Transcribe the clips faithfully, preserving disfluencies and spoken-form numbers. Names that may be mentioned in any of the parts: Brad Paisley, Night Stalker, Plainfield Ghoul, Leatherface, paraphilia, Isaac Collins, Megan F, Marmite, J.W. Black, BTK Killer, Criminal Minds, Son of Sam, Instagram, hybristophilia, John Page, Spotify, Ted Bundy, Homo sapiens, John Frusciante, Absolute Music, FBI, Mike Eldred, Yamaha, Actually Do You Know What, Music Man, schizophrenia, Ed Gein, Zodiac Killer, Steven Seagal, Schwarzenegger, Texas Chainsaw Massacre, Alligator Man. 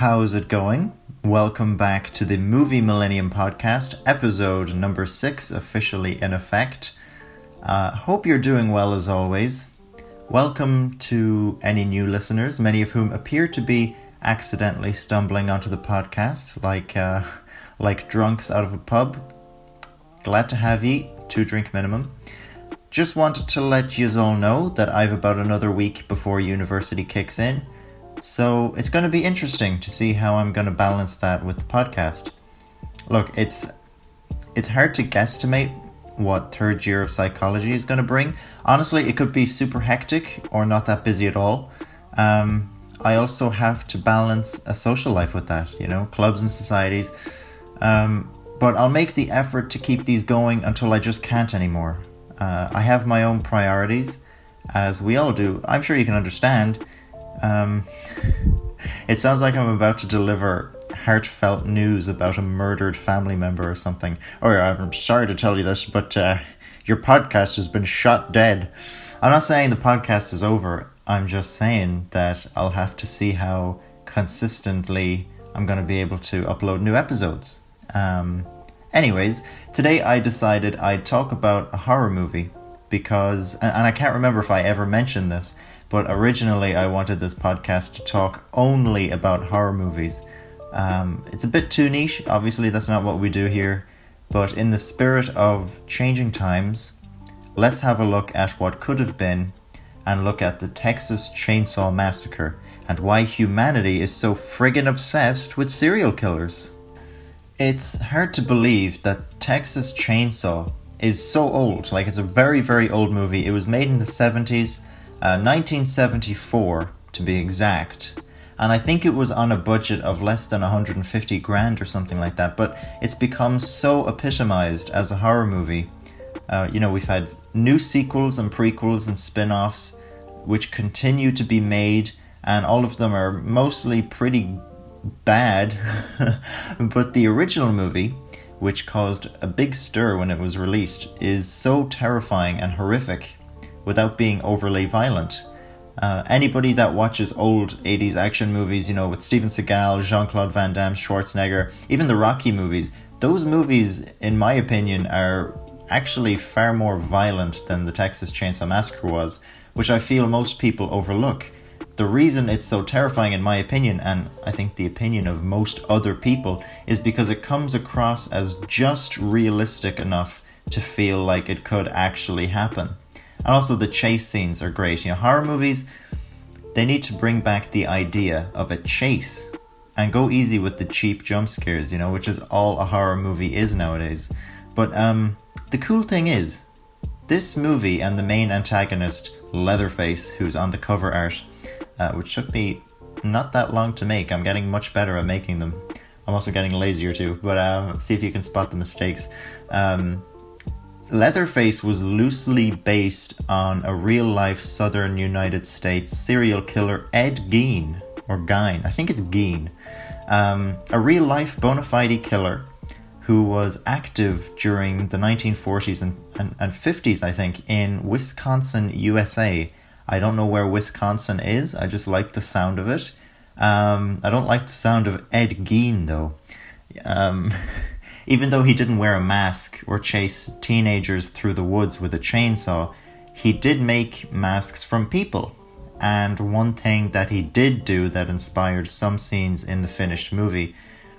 How's it going? Welcome back to the Movie Millennium Podcast, episode number six, officially in effect. Uh, hope you're doing well as always. Welcome to any new listeners, many of whom appear to be accidentally stumbling onto the podcast, like uh, like drunks out of a pub. Glad to have ye, two drink minimum. Just wanted to let yous all know that I've about another week before university kicks in, so it's going to be interesting to see how I'm going to balance that with the podcast. Look, it's it's hard to guesstimate what third year of psychology is going to bring. Honestly, it could be super hectic or not that busy at all. Um, I also have to balance a social life with that, you know, clubs and societies. Um, but I'll make the effort to keep these going until I just can't anymore. Uh, I have my own priorities, as we all do. I'm sure you can understand. Um, it sounds like I'm about to deliver heartfelt news about a murdered family member or something. Or I'm sorry to tell you this, but uh, your podcast has been shot dead. I'm not saying the podcast is over. I'm just saying that I'll have to see how consistently I'm going to be able to upload new episodes. Um... Anyways, today I decided I'd talk about a horror movie because, and I can't remember if I ever mentioned this, but originally I wanted this podcast to talk only about horror movies. Um, it's a bit too niche, obviously that's not what we do here, but in the spirit of changing times, let's have a look at what could have been and look at the Texas Chainsaw Massacre and why humanity is so friggin' obsessed with serial killers. It's hard to believe that Texas Chainsaw is so old. Like, it's a very, very old movie. It was made in the seventies, uh, nineteen seventy-four to be exact. And I think it was on a budget of less than one hundred fifty grand or something like that. But it's become so epitomized as a horror movie. Uh, you know, we've had new sequels and prequels and spin-offs, which continue to be made. And all of them are mostly pretty bad, but the original movie, which caused a big stir when it was released, is so terrifying and horrific without being overly violent. Uh, anybody that watches old eighties action movies, you know, with Steven Seagal, Jean-Claude Van Damme, Schwarzenegger, even the Rocky movies, those movies, in my opinion, are actually far more violent than the Texas Chainsaw Massacre was, which I feel most people overlook. The reason it's so terrifying, in my opinion, and I think the opinion of most other people, is because it comes across as just realistic enough to feel like it could actually happen. And also the chase scenes are great. You know, horror movies, they need to bring back the idea of a chase and go easy with the cheap jump scares, you know, which is all a horror movie is nowadays. But um, the cool thing is, this movie and the main antagonist, Leatherface, who's on the cover art, Uh, which took me not that long to make. I'm getting much better at making them. I'm also getting lazier too, but uh, see if you can spot the mistakes. Um, Leatherface was loosely based on a real-life Southern United States serial killer, Ed Gein, or Gein. I think it's Gein. Um, a real-life bona fide killer who was active during the nineteen forties and, and, and fifties, I think, in Wisconsin, U S A. I don't know where Wisconsin is. I just like the sound of it. Um, I don't like the sound of Ed Gein, though. Um, even though he didn't wear a mask or chase teenagers through the woods with a chainsaw, he did make masks from people. And one thing that he did do that inspired some scenes in the finished movie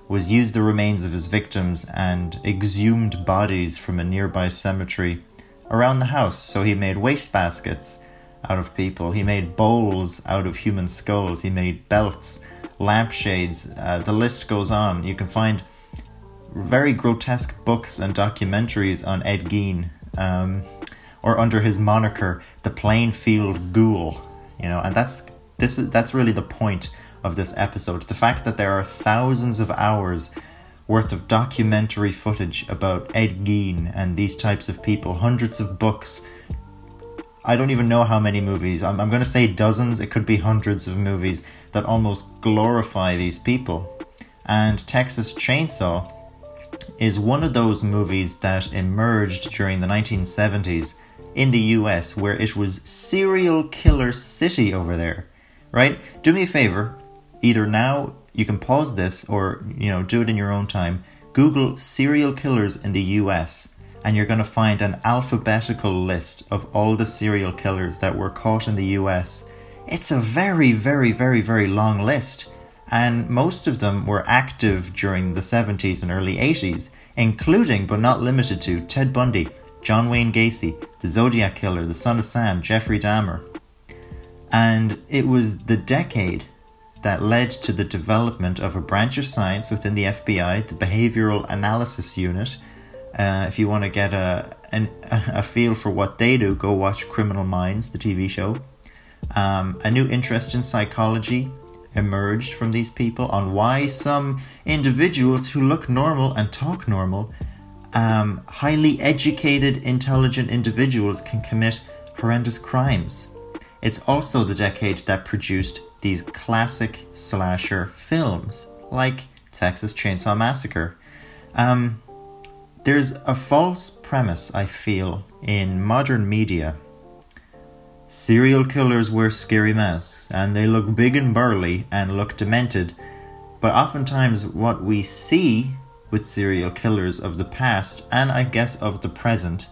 was use the remains of his victims and exhumed bodies from a nearby cemetery around the house. So he made wastebaskets out of people. He made bowls out of human skulls. He made belts, lampshades. Uh, the list goes on. You can find very grotesque books and documentaries on Ed Gein, um, or under his moniker, the Plainfield Ghoul. You know, and that's this is that's really the point of this episode. The fact that there are thousands of hours worth of documentary footage about Ed Gein and these types of people, hundreds of books. I don't even know how many movies, I'm, I'm going to say dozens, it could be hundreds of movies that almost glorify these people. And Texas Chainsaw is one of those movies that emerged during the nineteen seventies in the U S, where it was serial killer city over there, right? Do me a favor, Either now, you can pause this, or, you know, do it in your own time. Google serial killers in the U S, and you're going to find an alphabetical list of all the serial killers that were caught in the U S. It's a very, very, very, very long list. And most of them were active during the seventies and early eighties, including but not limited to Ted Bundy, John Wayne Gacy, the Zodiac Killer, the Son of Sam, Jeffrey Dahmer. And it was the decade that led to the development of a branch of science within the F B I, the Behavioral Analysis Unit. Uh, if you want to get a, an, a feel for what they do, go watch Criminal Minds, the T V show. Um, a new interest in psychology emerged from these people on why some individuals who look normal and talk normal, um, highly educated, intelligent individuals can commit horrendous crimes. It's also the decade that produced these classic slasher films, like Texas Chainsaw Massacre. Um, there's a false premise, I feel, in modern media. Serial killers wear scary masks, and they look big and burly and look demented. But oftentimes what we see with serial killers of the past, and I guess of the present,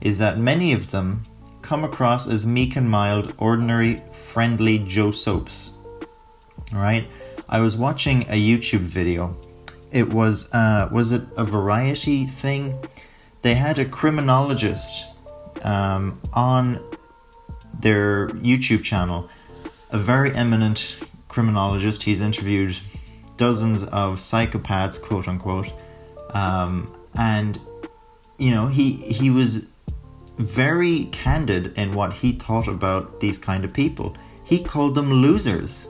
is that many of them come across as meek and mild, ordinary, friendly Joe Soaps. Alright, I was watching a YouTube video. It was, uh, was it a variety thing? They had a criminologist um, on their YouTube channel, a very eminent criminologist. He's interviewed dozens of psychopaths, quote unquote. Um, and, you know, he he was very candid in what he thought about these kind of people. He called them losers.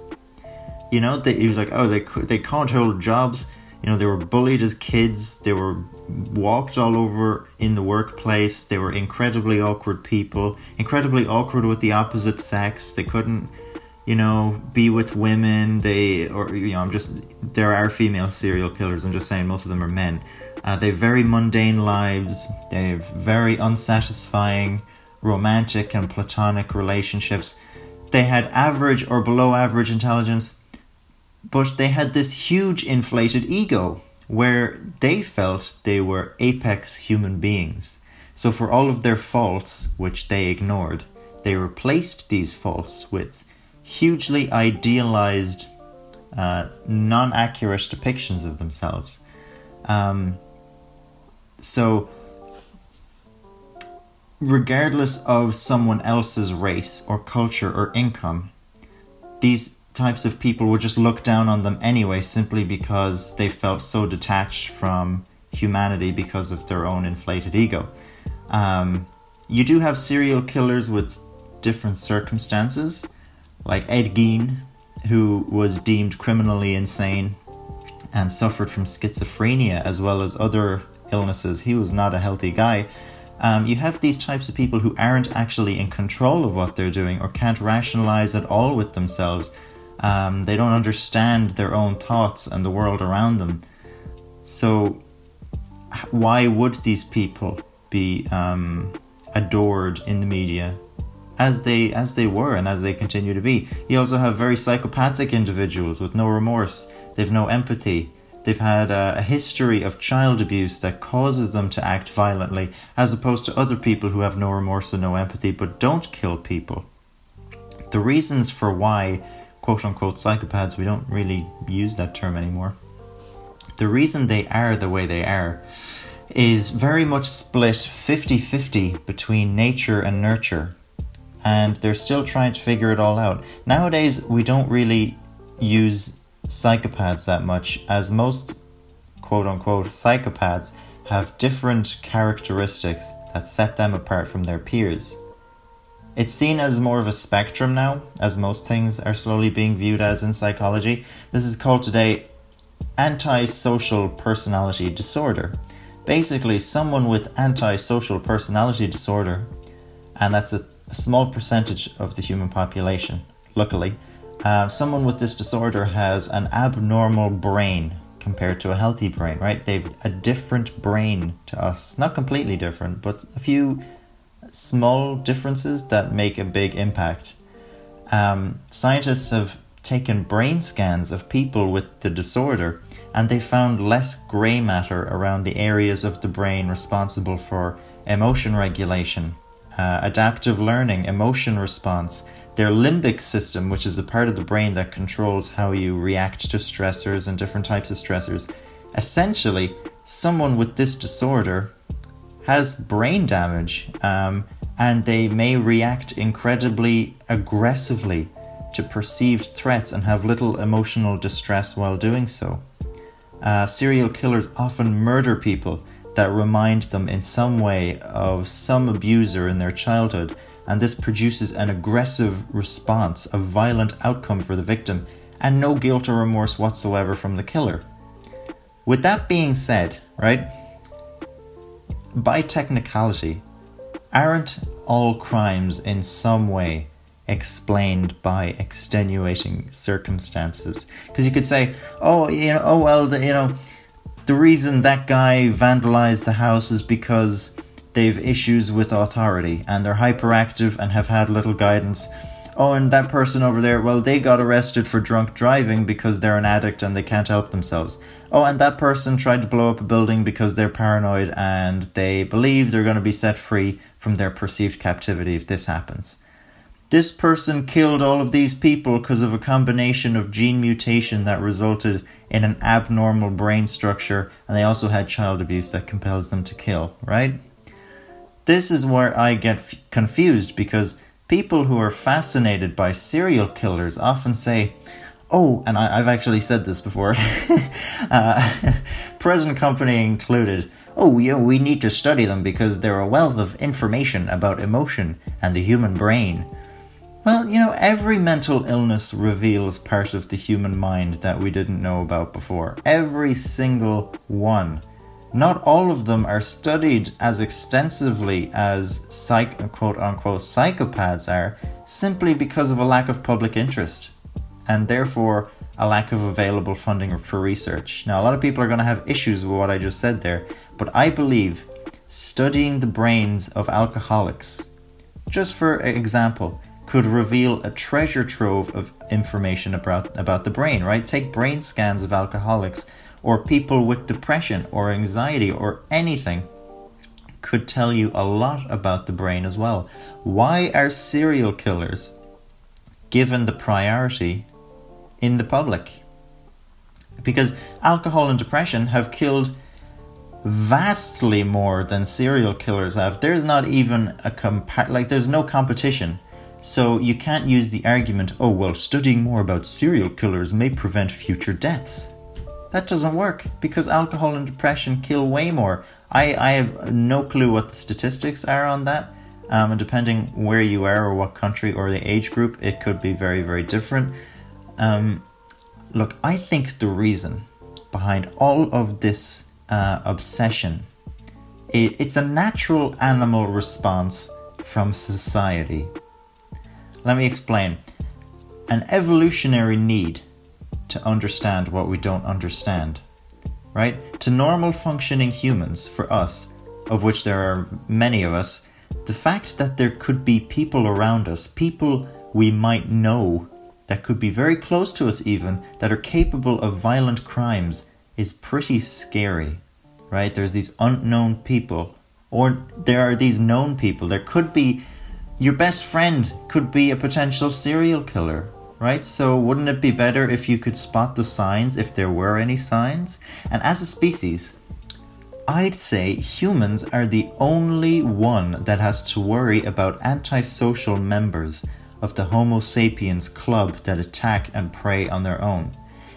You know, they, he was like, oh, they they can't hold jobs. You know, they were bullied as kids. They were walked all over in the workplace. They were incredibly awkward people, incredibly awkward with the opposite sex. They couldn't, you know, be with women. They, or, you know, I'm just, there are female serial killers. I'm just saying most of them are men. Uh, they have very mundane lives. They have very unsatisfying romantic and platonic relationships. They had average or below average intelligence, but they had this huge inflated ego where they felt they were apex human beings. So for all of their faults, which they ignored, they replaced these faults with hugely idealized, uh, non-accurate depictions of themselves. Um, so regardless of someone else's race or culture or income, these types of people would just look down on them anyway, simply because they felt so detached from humanity because of their own inflated ego. Um, you do have serial killers with different circumstances, like Ed Gein, who was deemed criminally insane and suffered from schizophrenia as well as other illnesses. He was not a healthy guy. Um, you have these types of people who aren't actually in control of what they're doing or can't rationalize at all with themselves. Um, they don't understand their own thoughts and the world around them. So why would these people be um, adored in the media as they as they were and as they continue to be? You also have very psychopathic individuals with no remorse. They've no empathy. They've had a, a history of child abuse that causes them to act violently, as opposed to other people who have no remorse and no empathy but don't kill people. The reasons for why, quote-unquote psychopaths, we don't really use that term anymore, the reason they are the way they are is very much split fifty-fifty between nature and nurture, and they're still trying to figure it all out. Nowadays, we don't really use psychopaths that much, as most quote-unquote psychopaths have different characteristics that set them apart from their peers. It's seen as more of a spectrum now, as most things are slowly being viewed as in psychology. This is called today antisocial personality disorder. Basically, someone with antisocial personality disorder, and that's a, a small percentage of the human population, luckily, uh, someone with this disorder has an abnormal brain compared to a healthy brain, right? They've a different brain to us. Not completely different, but a few small differences that make a big impact. Um, scientists have taken brain scans of people with the disorder, and they found less grey matter around the areas of the brain responsible for emotion regulation, uh, adaptive learning, emotion response, their limbic system, which is the part of the brain that controls how you react to stressors and different types of stressors. Essentially, someone with this disorder has brain damage, um, and they may react incredibly aggressively to perceived threats and have little emotional distress while doing so. Uh, serial killers often murder people that remind them in some way of some abuser in their childhood, and this produces an aggressive response, a violent outcome for the victim, and no guilt or remorse whatsoever from the killer. With that being said, right, by technicality, aren't all crimes in some way explained by extenuating circumstances? Because you could say, oh, you know, oh well, the, you know, the reason that guy vandalized the house is because they've issues with authority and they're hyperactive and have had little guidance. Oh, and that person over there, well, they got arrested for drunk driving because they're an addict and they can't help themselves. Oh, and that person tried to blow up a building because they're paranoid and they believe they're going to be set free from their perceived captivity if this happens. This person killed all of these people because of a combination of gene mutation that resulted in an abnormal brain structure, and they also had child abuse that compels them to kill, right? This is where I get f- confused because people who are fascinated by serial killers often say, oh, and I, I've actually said this before, uh, present company included, oh, yeah, we need to study them because they're a wealth of information about emotion and the human brain. Well, you know, every mental illness reveals part of the human mind that we didn't know about before. Every single one. Not all of them are studied as extensively as psych- quote-unquote psychopaths are, simply because of a lack of public interest, and therefore a lack of available funding for research. Now, a lot of people are going to have issues with what I just said there, but I believe studying the brains of alcoholics, just for example, could reveal a treasure trove of information about, about the brain, right? Take brain scans of alcoholics or people with depression or anxiety or anything could tell you a lot about the brain as well. Why are serial killers given the priority in the public? Because alcohol and depression have killed vastly more than serial killers have. There's not even a compa- like there's no competition. So you can't use the argument, oh, well, studying more about serial killers may prevent future deaths. That doesn't work because alcohol and depression kill way more. I, I have no clue what the statistics are on that. Um, and depending where you are or what country or the age group, it could be very, very different. Um, look, I think the reason behind all of this uh, obsession, it, it's a natural animal response from society. Let me explain. An evolutionary need to understand what we don't understand, right? To normal functioning humans, for us, of which there are many of us, the fact that there could be people around us, people we might know that could be very close to us even, that are capable of violent crimes is pretty scary, right? There's these unknown people, or there are these known people. There could be your best friend could be a potential serial killer, right? So wouldn't it be better if you could spot the signs, if there were any signs? And as a species, I'd say humans are the only one that has to worry about antisocial members of the Homo sapiens club that attack and prey on their own.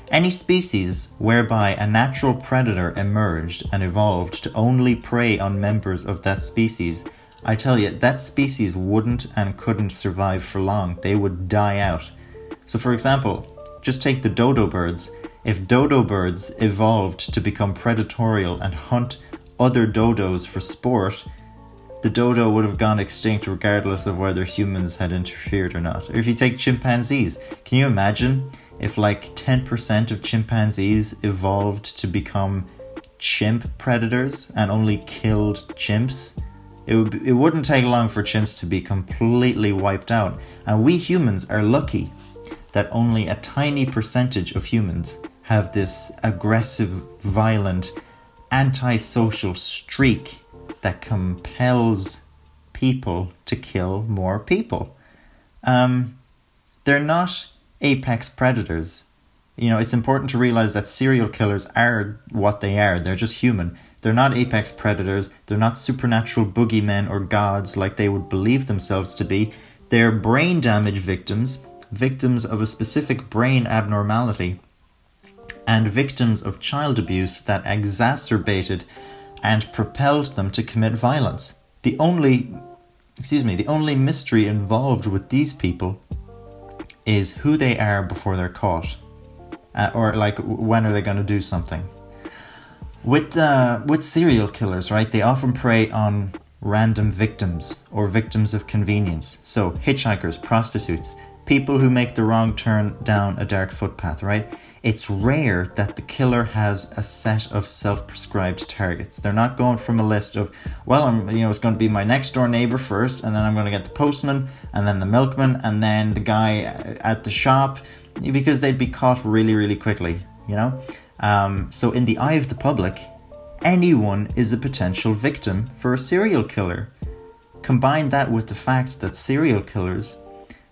Any species whereby a natural predator emerged and evolved to only prey on members of that species, I tell you, that species wouldn't and couldn't survive for long. They would die out. So for example, just take the dodo birds. If dodo birds evolved to become predatory and hunt other dodos for sport, the dodo would have gone extinct regardless of whether humans had interfered or not. Or if you take chimpanzees, can you imagine if like ten percent of chimpanzees evolved to become chimp predators and only killed chimps? It would be, it wouldn't take long for chimps to be completely wiped out. And we humans are lucky that only a tiny percentage of humans have this aggressive, violent, antisocial streak that compels people to kill more people. Um, they're not apex predators. You know, it's important to realize that serial killers are what they are. They're just human. They're not apex predators. They're not supernatural boogeymen or gods like they would believe themselves to be. They're brain damage victims, victims of a specific brain abnormality, and victims of child abuse that exacerbated and propelled them to commit violence. The only, excuse me, the only mystery involved with these people is who they are before they're caught. Uh, or like, when are they going to do something? With uh, with serial killers, right, they often prey on random victims or victims of convenience. So hitchhikers, prostitutes, people who make the wrong turn down a dark footpath, right? It's rare that the killer has a set of self-prescribed targets. They're not going from a list of, well, I'm, you know, it's going to be my next door neighbor first, and then I'm going to get the postman, and then the milkman, and then the guy at the shop, because they'd be caught really, really quickly, you know? Um, so in the eye of the public, anyone is a potential victim for a serial killer. Combine that with the fact that serial killers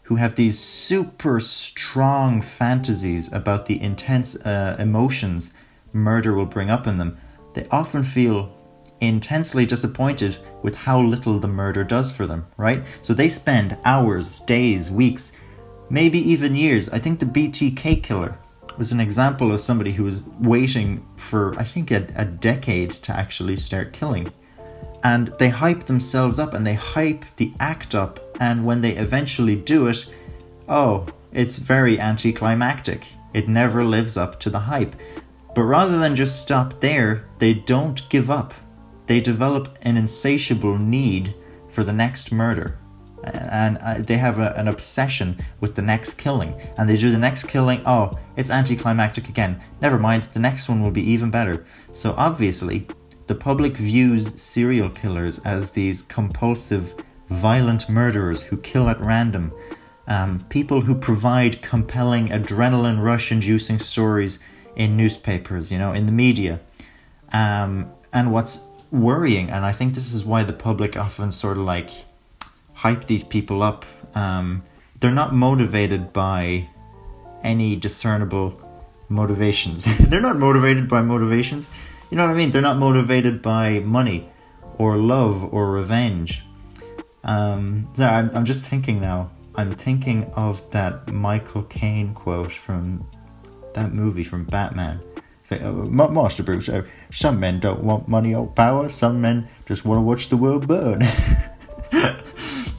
who have these super strong fantasies about the intense uh, emotions murder will bring up in them, they often feel intensely disappointed with how little the murder does for them, right? So they spend hours, days, weeks, maybe even years. I think the B T K Killer was an example of somebody who was waiting for, I think, a, a decade to actually start killing. And they hype themselves up and they hype the act up. And when they eventually do it, oh, it's very anticlimactic. It never lives up to the hype. But rather than just stop there, they don't give up. They develop an insatiable need for the next murder. And uh, they have a, an obsession with the next killing. And they do the next killing, oh, it's anticlimactic again. Never mind, the next one will be even better. So obviously, the public views serial killers as these compulsive, violent murderers who kill at random. Um, people who provide compelling adrenaline rush-inducing stories in newspapers, you know, in the media. Um, and what's worrying, and I think this is why the public often sort of like hype these people up, um, they're not motivated by any discernible motivations. They're not motivated by motivations. You know what I mean? They're not motivated by money or love or revenge. Um, so I'm, I'm just thinking now. I'm thinking of that Michael Caine quote from that movie from Batman. It's like, oh, Master Bruce, oh, some men don't want money or power. Some men just want to watch the world burn.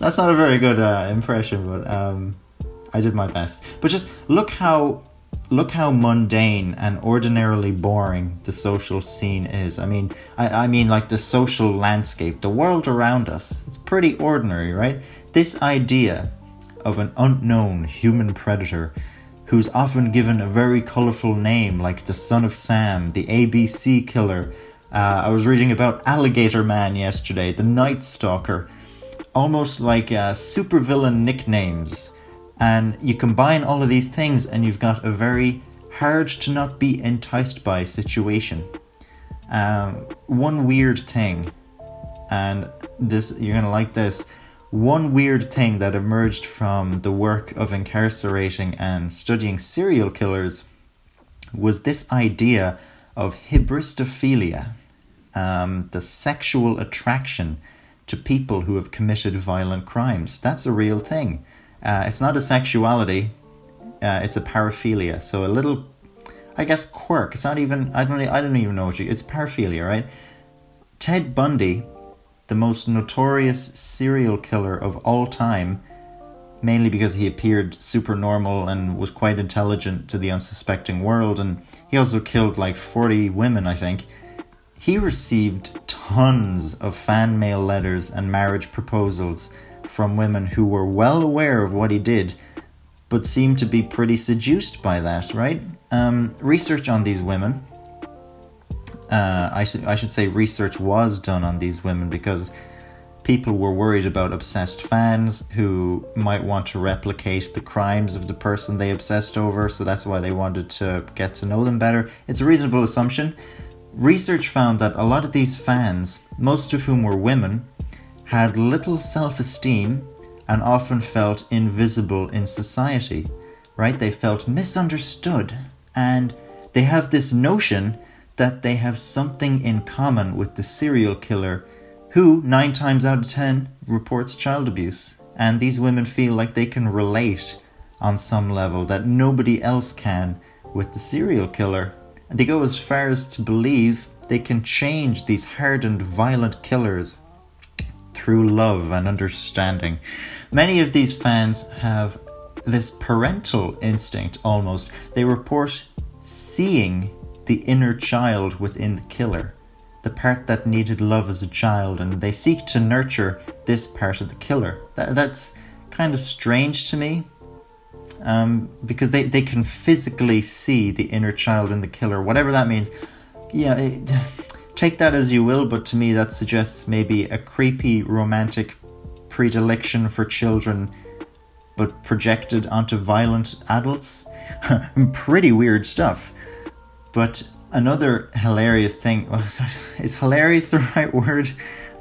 That's not a very good uh, impression, but um, I did my best. But just look how... Look how mundane and ordinarily boring the social scene is. I mean, I, I mean like the social landscape, the world around us. It's pretty ordinary, right? This idea of an unknown human predator who's often given a very colorful name like the Son of Sam, the A B C Killer. Uh, I was reading about Alligator Man yesterday, the Night Stalker. Almost like uh, supervillain nicknames. And you combine all of these things and you've got a very hard to not be enticed by situation. Um, one weird thing, and this you're going to like this, one weird thing that emerged from the work of incarcerating and studying serial killers was this idea of hybristophilia, um, the sexual attraction to people who have committed violent crimes. That's a real thing. Uh, it's not a sexuality, uh, it's a paraphilia. So a little, I guess, quirk. It's not even, I don't I don't even know what you, it's paraphilia, right? Ted Bundy, the most notorious serial killer of all time, mainly because he appeared super normal and was quite intelligent to the unsuspecting world, and he also killed like forty women, I think. He received tons of fan mail letters and marriage proposals from women who were well aware of what he did, but seemed to be pretty seduced by that, right? Um, research on these women, uh, I, sh- I should say research was done on these women because People were worried about obsessed fans who might want to replicate the crimes of the person they obsessed over, so that's why they wanted to get to know them better. It's a reasonable assumption. Research found that a lot of these fans, most of whom were women, had little self-esteem and often felt invisible in society, right? They felt misunderstood, and they have this notion that they have something in common with the serial killer who, nine times out of ten, reports child abuse. And these women feel like they can relate on some level that nobody else can with the serial killer. And they go as far as to believe they can change these hardened, violent killers through love and understanding. Many of these fans have this parental instinct almost. They report seeing the inner child within the killer, the part that needed love as a child, and they seek to nurture this part of the killer. That, that's kind of strange to me, um, because they, they can physically see the inner child in the killer, whatever that means. Yeah, it, take that as you will, but to me that suggests maybe a creepy romantic predilection for children, but projected onto violent adults. Pretty weird stuff. But another hilarious thing, is hilarious the right word?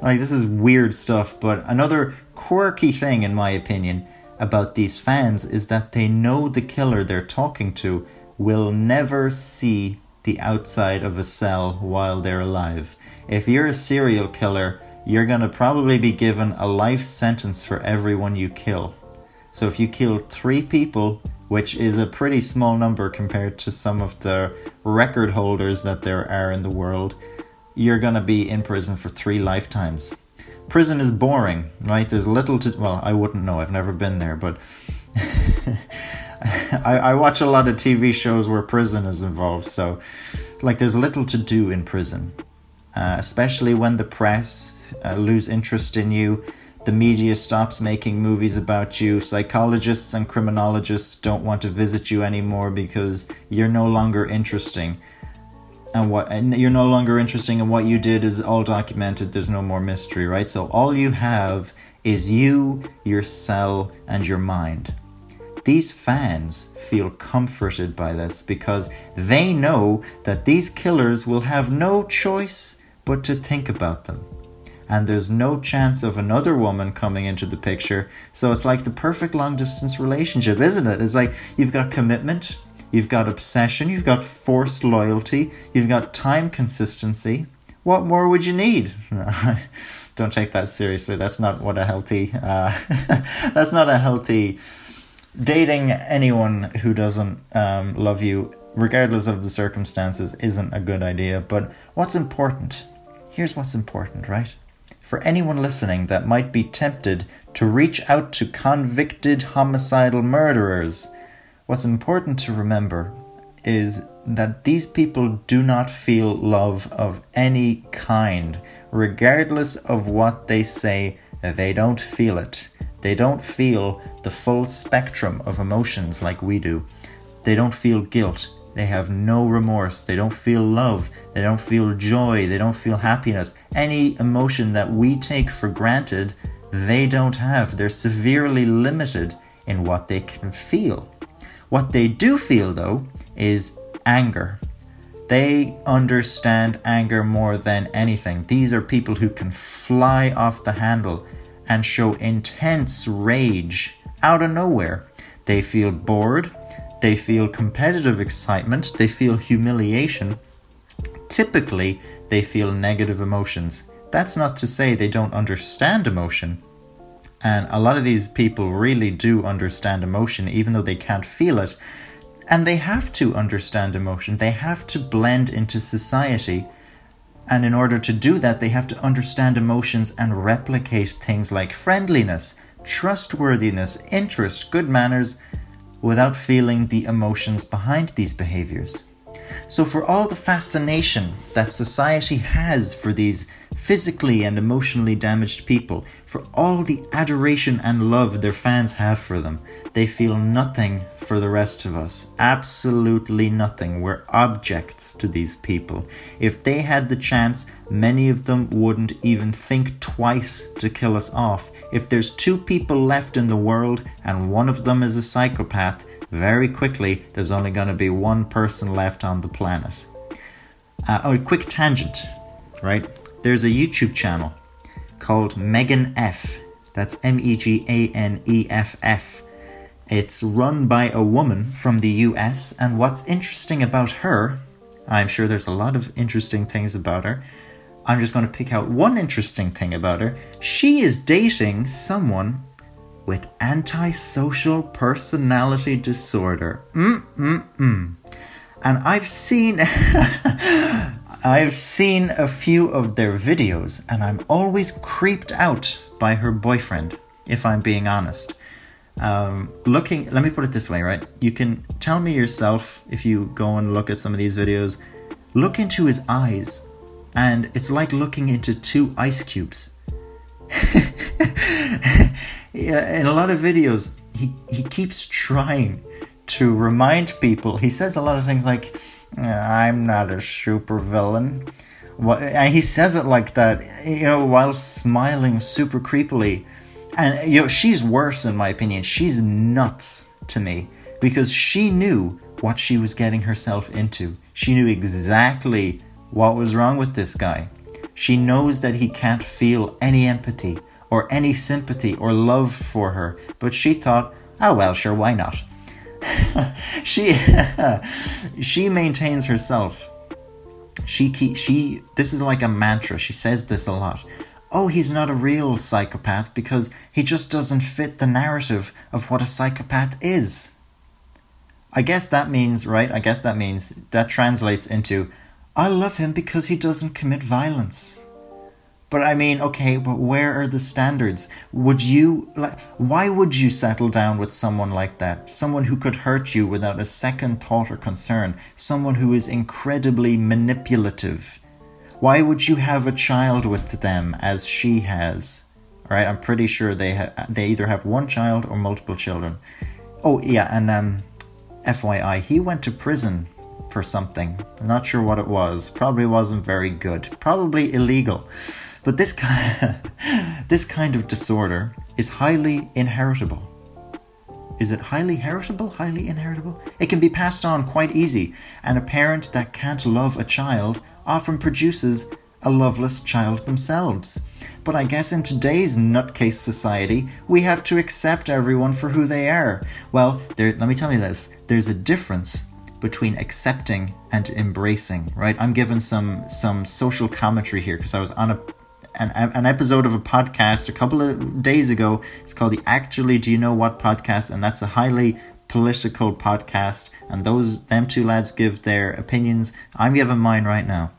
Like, this is weird stuff, but another quirky thing, in my opinion, about these fans is that they know the killer they're talking to will never see the outside of a cell while they're alive. If you're a serial killer, you're gonna probably be given a life sentence for everyone you kill. So if you kill three people, which is a pretty small number compared to some of the record holders that there are in the world, you're gonna be in prison for three lifetimes. Prison is boring, right? There's little to... Well, I wouldn't know. I've never been there, but... I, I watch a lot of T V shows where prison is involved, so... Like, there's little to do in prison. Uh, especially when the press uh, lose interest in you. The media stops making movies about you. Psychologists and criminologists don't want to visit you anymore because you're no longer interesting. And what and you're no longer interesting, and what you did is all documented. There's no more mystery, right? So all you have is you, your cell, and your mind. These fans feel comforted by this because they know that these killers will have no choice but to think about them. And there's no chance of another woman coming into the picture. So it's like the perfect long-distance relationship, isn't it? It's like you've got commitment, you've got obsession, you've got forced loyalty, you've got time consistency. What more would you need? Don't take that seriously. That's not what a healthy... Uh, that's not a healthy... Dating anyone who doesn't um, love you, regardless of the circumstances, isn't a good idea. But what's important? Here's what's important, right? For anyone listening that might be tempted to reach out to convicted homicidal murderers, what's important to remember is that these people do not feel love of any kind. Regardless of what they say, they don't feel it. They don't feel the full spectrum of emotions like we do. They don't feel guilt. They have no remorse. They don't feel love. They don't feel joy. They don't feel happiness. Any emotion that we take for granted, they don't have. They're severely limited in what they can feel. What they do feel, though, is anger. They understand anger more than anything. These are people who can fly off the handle and show intense rage out of nowhere. They feel bored. They feel competitive excitement, they feel humiliation. Typically, they feel negative emotions. That's not to say they don't understand emotion. And a lot of these people really do understand emotion, even though they can't feel it. And they have to understand emotion. They have to blend into society. And in order to do that, they have to understand emotions and replicate things like friendliness, trustworthiness, interest, good manners, without feeling the emotions behind these behaviors. So for all the fascination that society has for these physically and emotionally damaged people, for all the adoration and love their fans have for them, they feel nothing for the rest of us. Absolutely nothing. We're objects to these people. If they had the chance, many of them wouldn't even think twice to kill us off. If there's two people left in the world and one of them is a psychopath, very quickly there's only going to be one person left on the planet. Uh, oh, a quick tangent, right? There's a YouTube channel called Megan F. That's M E G A N E F F. It's run by a woman from the U S, and what's interesting about her, I'm sure there's a lot of interesting things about her, I'm just going to pick out one interesting thing about her. She is dating someone with antisocial personality disorder. Mm-mm-mm. And I've seen... I've seen a few of their videos, and I'm always creeped out by her boyfriend, if I'm being honest. Um, looking, let me put it this way, right? You can tell me yourself, if you go and look at some of these videos, look into his eyes, and it's like looking into two ice cubes. Yeah, in a lot of videos, he, he keeps trying to remind people. He says a lot of things like, I'm not a supervillain. And he says it like that, you know, while smiling super creepily. And, you know, she's worse, in my opinion. She's nuts to me because she knew what she was getting herself into. She knew exactly what was wrong with this guy. She knows that he can't feel any empathy or any sympathy or love for her. But she thought, oh, well, sure, why not? she she maintains herself. She keep, she. This is like a mantra. She says this a lot. Oh, he's not a real psychopath because he just doesn't fit the narrative of what a psychopath is. I guess that means, right? I guess that means, that translates into, I love him because he doesn't commit violence. But I mean, okay, but where are the standards? Would you, like, why would you settle down with someone like that? Someone who could hurt you without a second thought or concern. Someone who is incredibly manipulative. Why would you have a child with them as she has? All right, I'm pretty sure they ha- they either have one child or multiple children. Oh yeah, and um, F Y I, he went to prison for something. I'm not sure what it was. Probably wasn't very good. Probably illegal. But this kind, of, this kind of disorder is highly inheritable. Is it highly heritable? Highly inheritable? It can be passed on quite easy. And a parent that can't love a child often produces a loveless child themselves. But I guess in today's nutcase society, we have to accept everyone for who they are. Well, there, let me tell you this. There's a difference between accepting and embracing, right? I'm given some some social commentary here because I was on a An, an episode of a podcast a couple of days ago. It's called the Actually Do You Know What podcast, and that's a highly political podcast, and those them two lads give their opinions. I'm giving mine right now.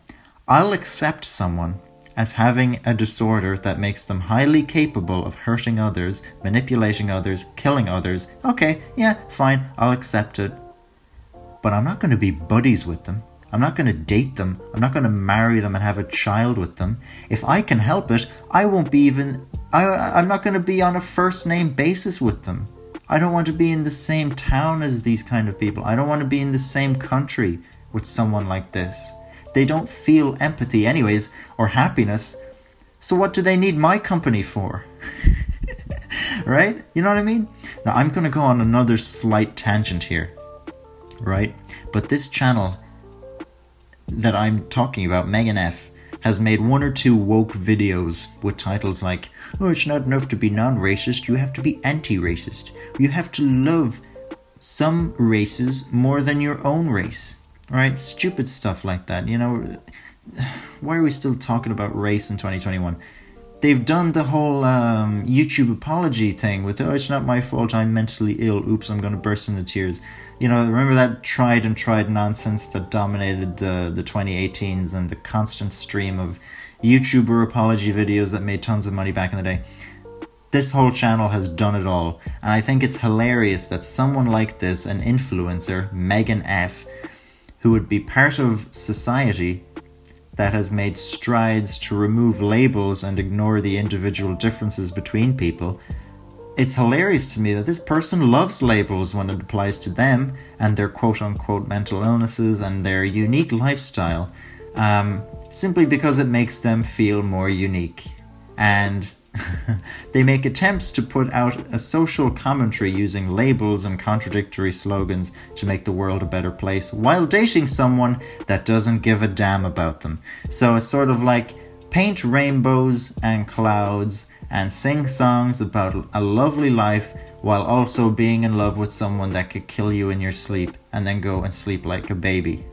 I'll accept someone as having a disorder that makes them highly capable of hurting others, manipulating others, killing others. Okay, yeah, fine, I'll accept it. But I'm not going to be buddies with them. I'm not going to date them. I'm not going to marry them and have a child with them. If I can help it, I won't be even... I, I'm not going to be on a first-name basis with them. I don't want to be in the same town as these kind of people. I don't want to be in the same country with someone like this. They don't feel empathy anyways, or happiness. So what do they need my company for? Right? You know what I mean? Now, I'm going to go on another slight tangent here. Right? But this channel that I'm talking about, Megan F, has made one or two woke videos with titles like, oh, it's not enough to be non-racist, you have to be anti-racist. You have to love some races more than your own race, right? Stupid stuff like that, you know. Why are we still talking about race in twenty twenty-one? They've done the whole um, YouTube apology thing with, oh, it's not my fault, I'm mentally ill, oops, I'm going to burst into tears. You know, remember that tried and tried nonsense that dominated the, the twenty eighteens and the constant stream of YouTuber apology videos that made tons of money back in the day? This whole channel has done it all. And I think it's hilarious that someone like this, an influencer, Megan F, who would be part of society that has made strides to remove labels and ignore the individual differences between people. It's hilarious to me that this person loves labels when it applies to them and their quote-unquote mental illnesses and their unique lifestyle, um, simply because it makes them feel more unique. And they make attempts to put out a social commentary using labels and contradictory slogans to make the world a better place while dating someone that doesn't give a damn about them. So it's sort of like paint rainbows and clouds and sing songs about a lovely life while also being in love with someone that could kill you in your sleep and then go and sleep like a baby.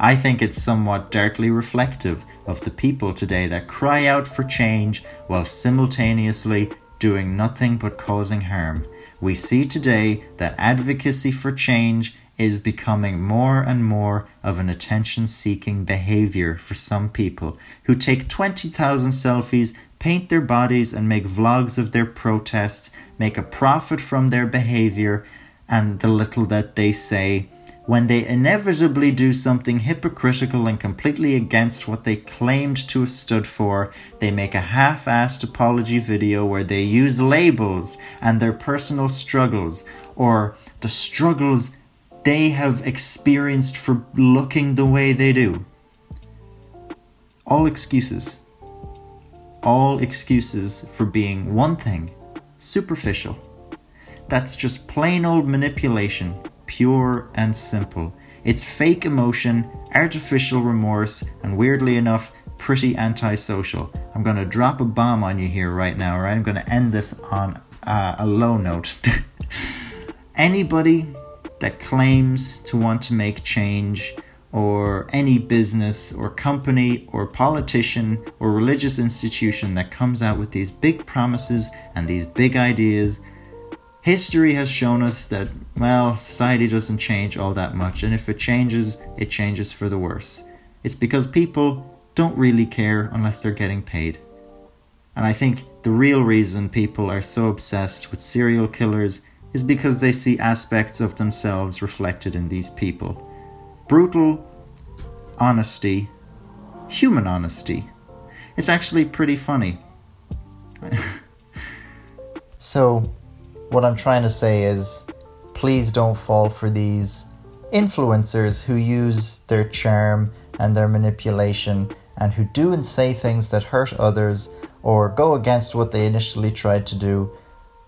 I think it's somewhat darkly reflective of the people today that cry out for change while simultaneously doing nothing but causing harm. We see today that advocacy for change is becoming more and more of an attention-seeking behavior for some people who take twenty thousand selfies, paint their bodies and make vlogs of their protests, make a profit from their behavior and the little that they say, when they inevitably do something hypocritical and completely against what they claimed to have stood for. They make a half-assed apology video where they use labels and their personal struggles, or the struggles they have experienced for looking the way they do. All excuses. All excuses for being one thing, superficial. That's just plain old manipulation, pure and simple. It's fake emotion, artificial remorse, and weirdly enough, pretty antisocial. I'm going to drop a bomb on you here right now, right? I'm going to end this on uh, a low note. Anybody that claims to want to make change, or any business or company or politician or religious institution that comes out with these big promises and these big ideas, history has shown us that, well, society doesn't change all that much. And if it changes, it changes for the worse. It's because people don't really care unless they're getting paid. And I think the real reason people are so obsessed with serial killers is because they see aspects of themselves reflected in these people. Brutal honesty, human honesty. It's actually pretty funny. So, what I'm trying to say is, please don't fall for these influencers who use their charm and their manipulation and who do and say things that hurt others or go against what they initially tried to do,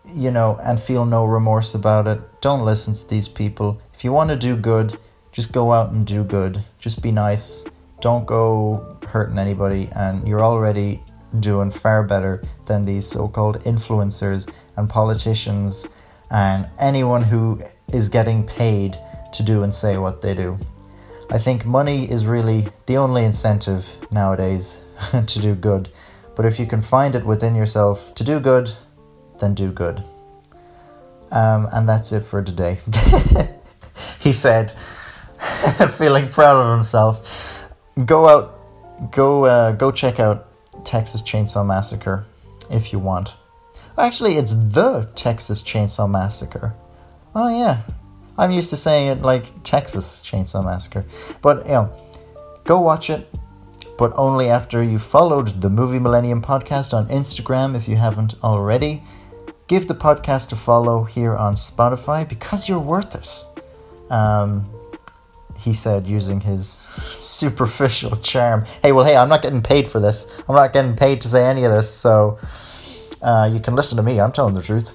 you know, and feel no remorse about it. Don't listen to these people. If you want to do good, just go out and do good. Just be nice. Don't go hurting anybody, and you're already doing far better than these so-called influencers and politicians and anyone who is getting paid to do and say what they do. I think money is really the only incentive nowadays to do good. But if you can find it within yourself to do good, then do good. Um, and that's it for today. He said, feeling proud of himself. Go out, go uh, go check out Texas Chainsaw Massacre if you want. Actually, it's the Texas Chainsaw Massacre. Oh yeah, I'm used to saying it like Texas Chainsaw Massacre. But you know, go watch it, but only after you followed the Movie Millennium Podcast on Instagram if you haven't already. Give the podcast a follow here on Spotify because you're worth it. Um... He said, using his superficial charm. Hey, well, hey, I'm not getting paid for this. I'm not getting paid to say any of this, so uh, you can listen to me. I'm telling the truth.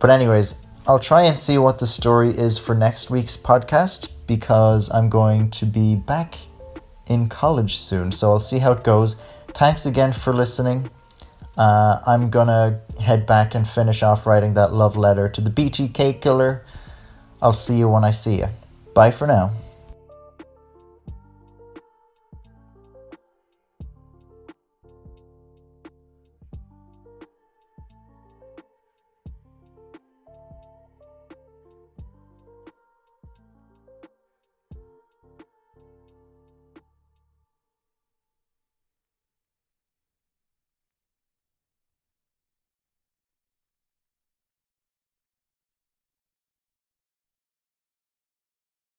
But anyways, I'll try and see what the story is for next week's podcast because I'm going to be back in college soon, so I'll see how it goes. Thanks again for listening. Uh, I'm going to head back and finish off writing that love letter to the B T K Killer. I'll see you when I see you. Bye for now.